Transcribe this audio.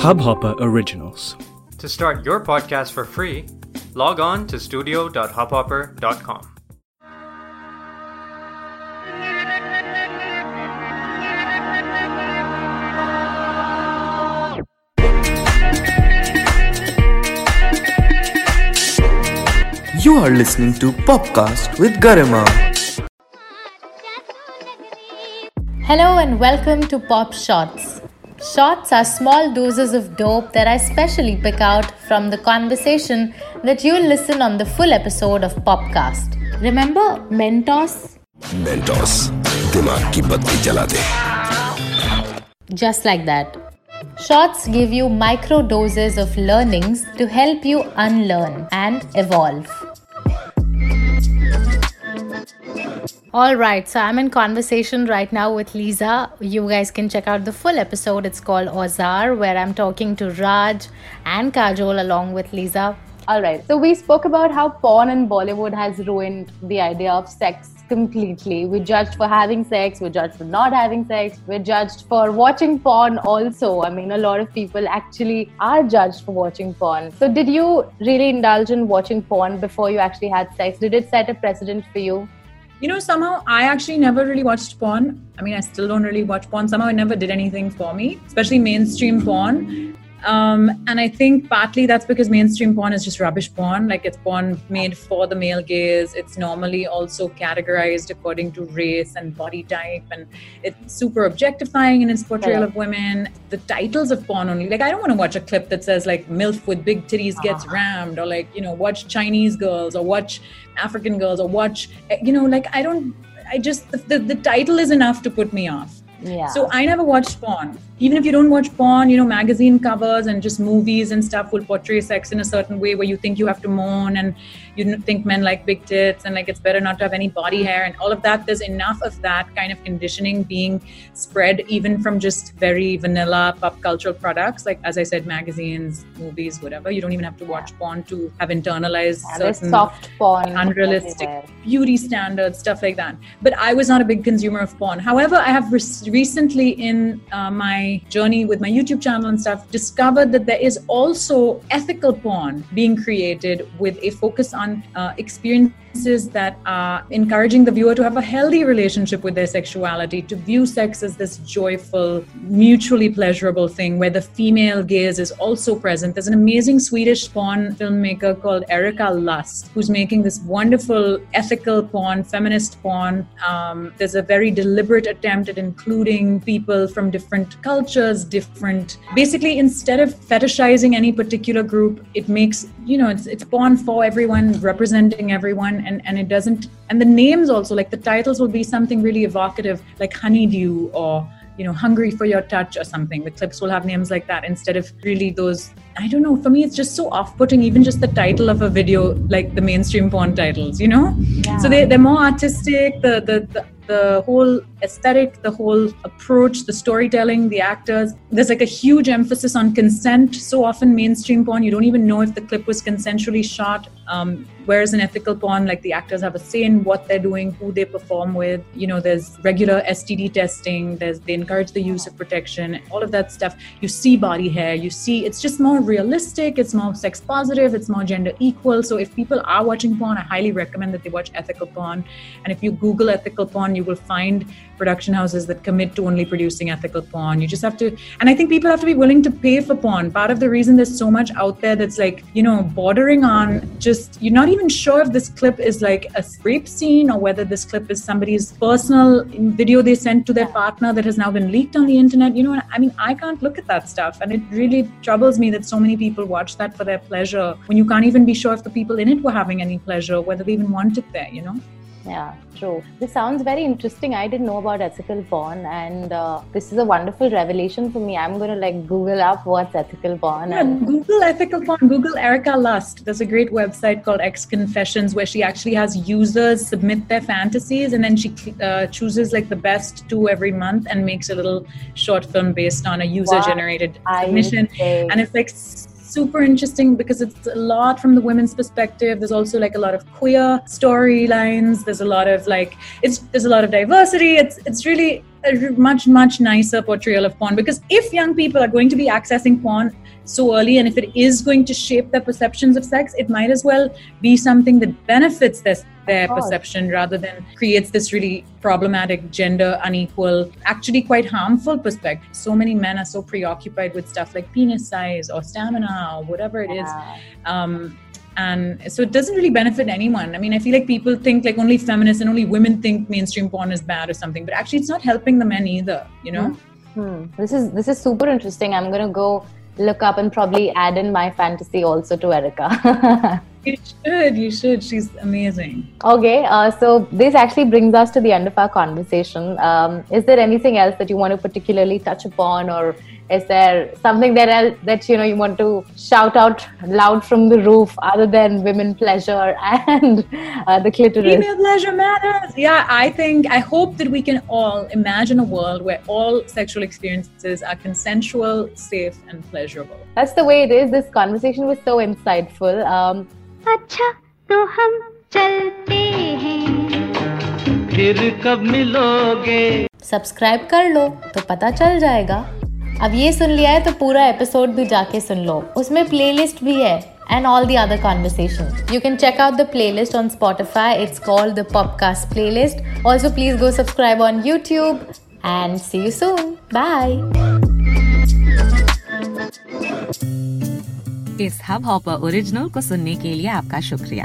Hubhopper Originals. To start your podcast for free, log on to studio.hubhopper.com. You are listening to Popcast with Garima. Hello and welcome to Pop Shots. Shots are small doses of dope that I specially pick out from the conversation that you'll listen on the full episode of Popcast. Remember Mentos? Mentos, dimag ki batti jala de. Just like that. Shots give you micro doses of learnings to help you unlearn and evolve. Alright, so I'm in conversation right now with Lisa. You guys can check out the full episode. It's called Ozar, where I'm talking to Raj and Kajol along with Lisa. Alright, so we spoke about how porn in Bollywood has ruined the idea of sex completely. We're judged for having sex, we're judged for not having sex, we're judged for watching porn also. I mean, a lot of people actually are judged for watching porn. So did you really indulge in watching porn before you actually had sex? Did it set a precedent for you? You know, somehow I actually never really watched porn. I mean, I still don't really watch porn. Somehow it never did anything for me, especially mainstream porn. And I think partly that's because mainstream porn is just rubbish porn. Like, it's porn made for the male gaze. It's normally also categorized according to race and body type, and it's super objectifying in its portrayal of women. The titles of porn only, like, I don't want to watch a clip that says like MILF with big titties gets rammed, or like, you know, watch Chinese girls or watch African girls or watch, you know, like, the title is enough to put me off. Yeah. So I never watched porn. Even if you don't watch porn, you know, magazine covers and just movies and stuff will portray sex in a certain way where you think you have to moan, and you think men like big tits, and like it's better not to have any body hair and all of that. There's enough of that kind of conditioning being spread even from just very vanilla pop cultural products. Like, as I said, magazines, movies, whatever. You don't even have to watch porn to have internalized certain soft porn, unrealistic beauty standards, stuff like that. But I was not a big consumer of porn. However, I have recently in my journey with my YouTube channel and stuff, discovered that there is also ethical porn being created with a focus on experiences that are encouraging the viewer to have a healthy relationship with their sexuality, to view sex as this joyful, mutually pleasurable thing where the female gaze is also present. There's an amazing Swedish porn filmmaker called Erika Lust, who's making this wonderful ethical porn, feminist porn. There's a very deliberate attempt at including people from different cultures, basically, instead of fetishizing any particular group, it makes, you know, it's porn for everyone, representing everyone, and it doesn't, and the names also, like the titles will be something really evocative, like Honeydew or, you know, Hungry for Your Touch or something. The clips will have names like that instead of really those, I don't know, for me, it's just so off-putting, even just the title of a video, like the mainstream porn titles, you know? Yeah. So they're more artistic, the whole aesthetic, the whole approach, the storytelling, the actors. There's like a huge emphasis on consent. So often mainstream porn, you don't even know if the clip was consensually shot. Whereas in ethical porn, like, the actors have a say in what they're doing, who they perform with. You know, there's regular STD testing. They encourage the use of protection, all of that stuff. You see body hair, it's just more realistic. It's more sex positive. It's more gender equal. So if people are watching porn, I highly recommend that they watch ethical porn. And if you Google ethical porn, you will find production houses that commit to only producing ethical porn. You just have to, and I think people have to be willing to pay for porn. Part of the reason there's so much out there that's like, you know, bordering on just, you're not even sure if this clip is like a rape scene or whether this clip is somebody's personal video they sent to their partner that has now been leaked on the internet. You know, I mean, I can't look at that stuff. And it really troubles me that so many people watch that for their pleasure when you can't even be sure if the people in it were having any pleasure, whether they even want it there, you know? Yeah, true. This sounds very interesting. I didn't know about ethical porn, and this is a wonderful revelation for me. I'm going to like Google up what's ethical porn. Yeah, Google ethical porn. Google Erika Lust. There's a great website called X Confessions where she actually has users submit their fantasies, and then she chooses like the best two every month and makes a little short film based on a user-generated submission. And it's like super interesting because it's a lot from the women's perspective. There's also like a lot of queer storylines. There's a lot of diversity. It's really a much nicer portrayal of porn, because if young people are going to be accessing porn so early, and if it is going to shape their perceptions of sex, it might as well be something that benefits their perception rather than creates this really problematic, gender unequal, actually quite harmful perspective. So many men are so preoccupied with stuff like penis size or stamina or whatever it is. And so it doesn't really benefit anyone. I mean, I feel like people think like only feminists and only women think mainstream porn is bad or something, but actually it's not helping the men either, you know? This is super interesting. I'm going to go look up and probably add in my fantasy also to Erika. You should. She's amazing. Okay. So this actually brings us to the end of our conversation. Is there anything else that you want to particularly touch upon, or is there something that you want to shout out loud from the roof other than women pleasure and the clitoris? Female pleasure matters. Yeah, I hope that we can all imagine a world where all sexual experiences are consensual, safe, and pleasurable. That's the way it is. This conversation was so insightful. अच्छा तो हम चलते हैं, फिर कब मिलोगे? Subscribe कर लो तो पता चल जाएगा. अब ये सुन लिया है तो पूरा एपिसोड भी जाके सुन लो. उसमें प्लेलिस्ट भी है and all the other conversation. You can check out the playlist on Spotify. It's called the Popcast playlist. Also, please go subscribe on YouTube and see you soon. Bye. इस Hubhopper original को सुनने के लिए आपका शुक्रिया.